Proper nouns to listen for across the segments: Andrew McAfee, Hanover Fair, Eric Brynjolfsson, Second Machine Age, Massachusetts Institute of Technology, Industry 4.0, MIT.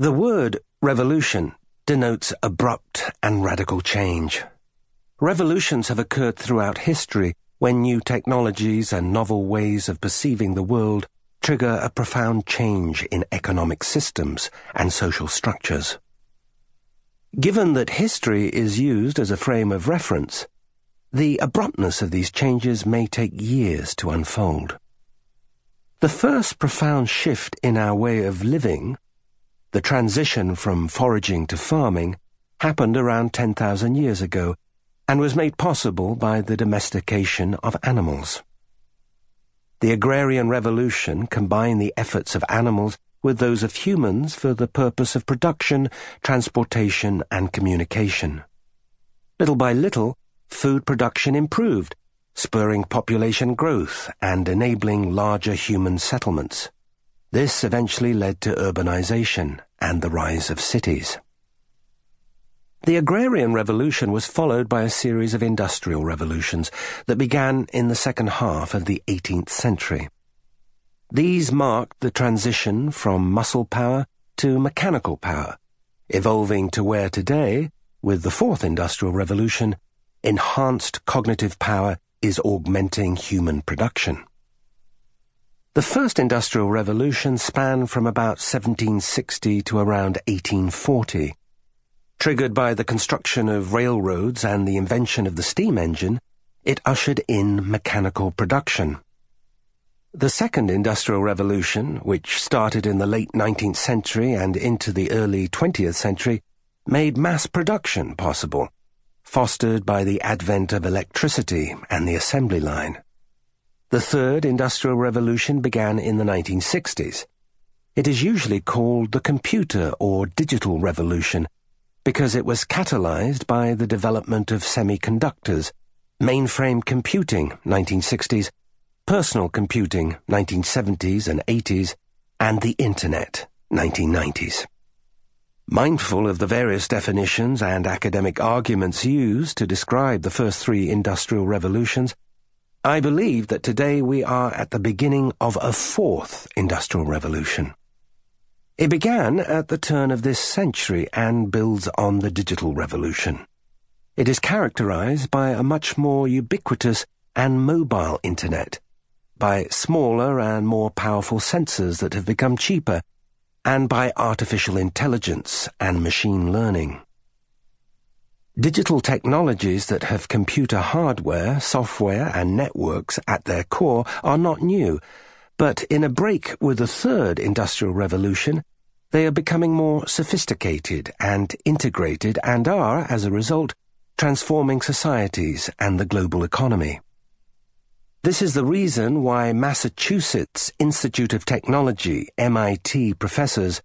The word revolution denotes abrupt and radical change. Revolutions have occurred throughout history when new technologies and novel ways of perceiving the world trigger a profound change in economic systems and social structures. Given that history is used as a frame of reference, the abruptness of these changes may take years to unfold. The first profound shift in our way of living, the transition from foraging to farming, happened around 10,000 years ago and was made possible by the domestication of animals. The agrarian revolution combined the efforts of animals with those of humans for the purpose of production, transportation, and communication. Little by little, food production improved, spurring population growth and enabling larger human settlements. This eventually led to urbanization and the rise of cities. The agrarian revolution was followed by a series of industrial revolutions that began in the second half of the 18th century. These marked the transition from muscle power to mechanical power, evolving to where today, with the fourth industrial revolution, enhanced cognitive power is augmenting human production. The first industrial revolution spanned from about 1760 to around 1840. Triggered by the construction of railroads and the invention of the steam engine, it ushered in mechanical production. The second industrial revolution, which started in the late 19th century and into the early 20th century, made mass production possible, fostered by the advent of electricity and the assembly line. The third industrial revolution began in the 1960s. It is usually called the computer or digital revolution because it was catalyzed by the development of semiconductors, mainframe computing, 1960s, personal computing, 1970s and 80s, and the Internet, 1990s. Mindful of the various definitions and academic arguments used to describe the first three industrial revolutions, I believe that today we are at the beginning of a fourth industrial revolution. It began at the turn of this century and builds on the digital revolution. It is characterized by a much more ubiquitous and mobile internet, by smaller and more powerful sensors that have become cheaper, and by artificial intelligence and machine learning. Digital technologies that have computer hardware, software, and networks at their core are not new, but in a break with the third industrial revolution, they are becoming more sophisticated and integrated and are, as a result, transforming societies and the global economy. This is the reason why Massachusetts Institute of Technology, MIT professors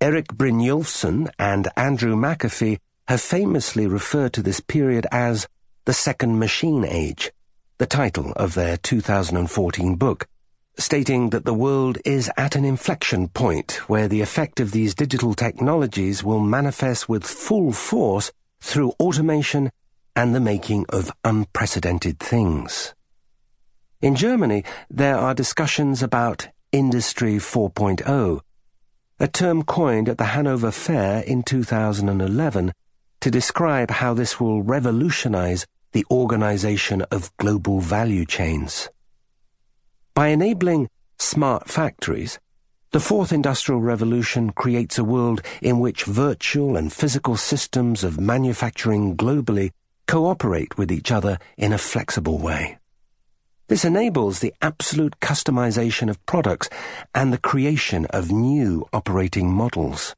Eric Brynjolfsson and Andrew McAfee have famously referred to this period as the Second Machine Age, the title of their 2014 book, stating that the world is at an inflection point where the effect of these digital technologies will manifest with full force through automation and the making of unprecedented things. In Germany, there are discussions about Industry 4.0, a term coined at the Hanover Fair in 2011 to describe how this will revolutionize the organization of global value chains. By enabling smart factories, the fourth industrial revolution creates a world in which virtual and physical systems of manufacturing globally cooperate with each other in a flexible way. This enables the absolute customization of products and the creation of new operating models.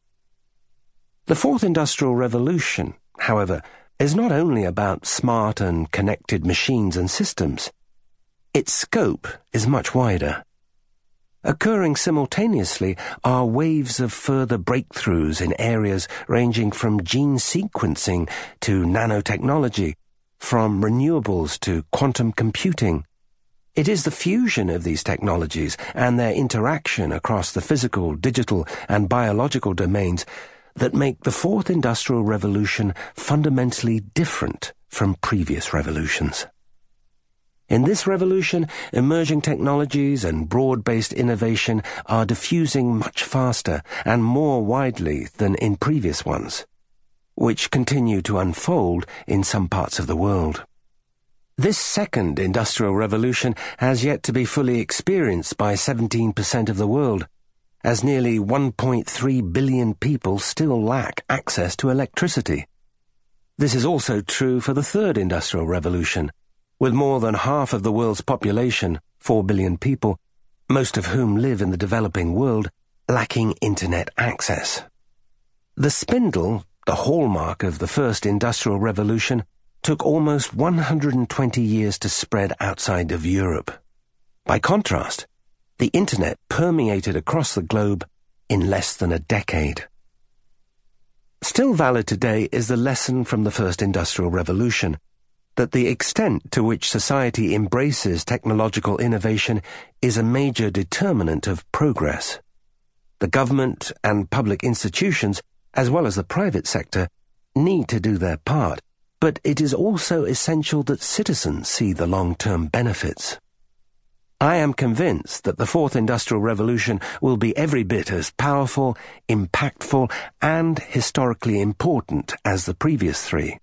The fourth industrial revolution, however, is not only about smart and connected machines and systems. Its scope is much wider. Occurring simultaneously are waves of further breakthroughs in areas ranging from gene sequencing to nanotechnology, from renewables to quantum computing. It is the fusion of these technologies and their interaction across the physical, digital, and biological domains that make the fourth industrial revolution fundamentally different from previous revolutions. In this revolution, emerging technologies and broad-based innovation are diffusing much faster and more widely than in previous ones, which continue to unfold in some parts of the world. This second industrial revolution has yet to be fully experienced by 17% of the world, as nearly 1.3 billion people still lack access to electricity. This is also true for the third industrial revolution, with more than half of the world's population, 4 billion people, most of whom live in the developing world, lacking internet access. The spindle, the hallmark of the first industrial revolution, took almost 120 years to spread outside of Europe. By contrast, the internet permeated across the globe in less than a decade. Still valid today is the lesson from the first industrial revolution, that the extent to which society embraces technological innovation is a major determinant of progress. The government and public institutions, as well as the private sector, need to do their part, but it is also essential that citizens see the long-term benefits. I am convinced that the fourth industrial revolution will be every bit as powerful, impactful, and historically important as the previous three.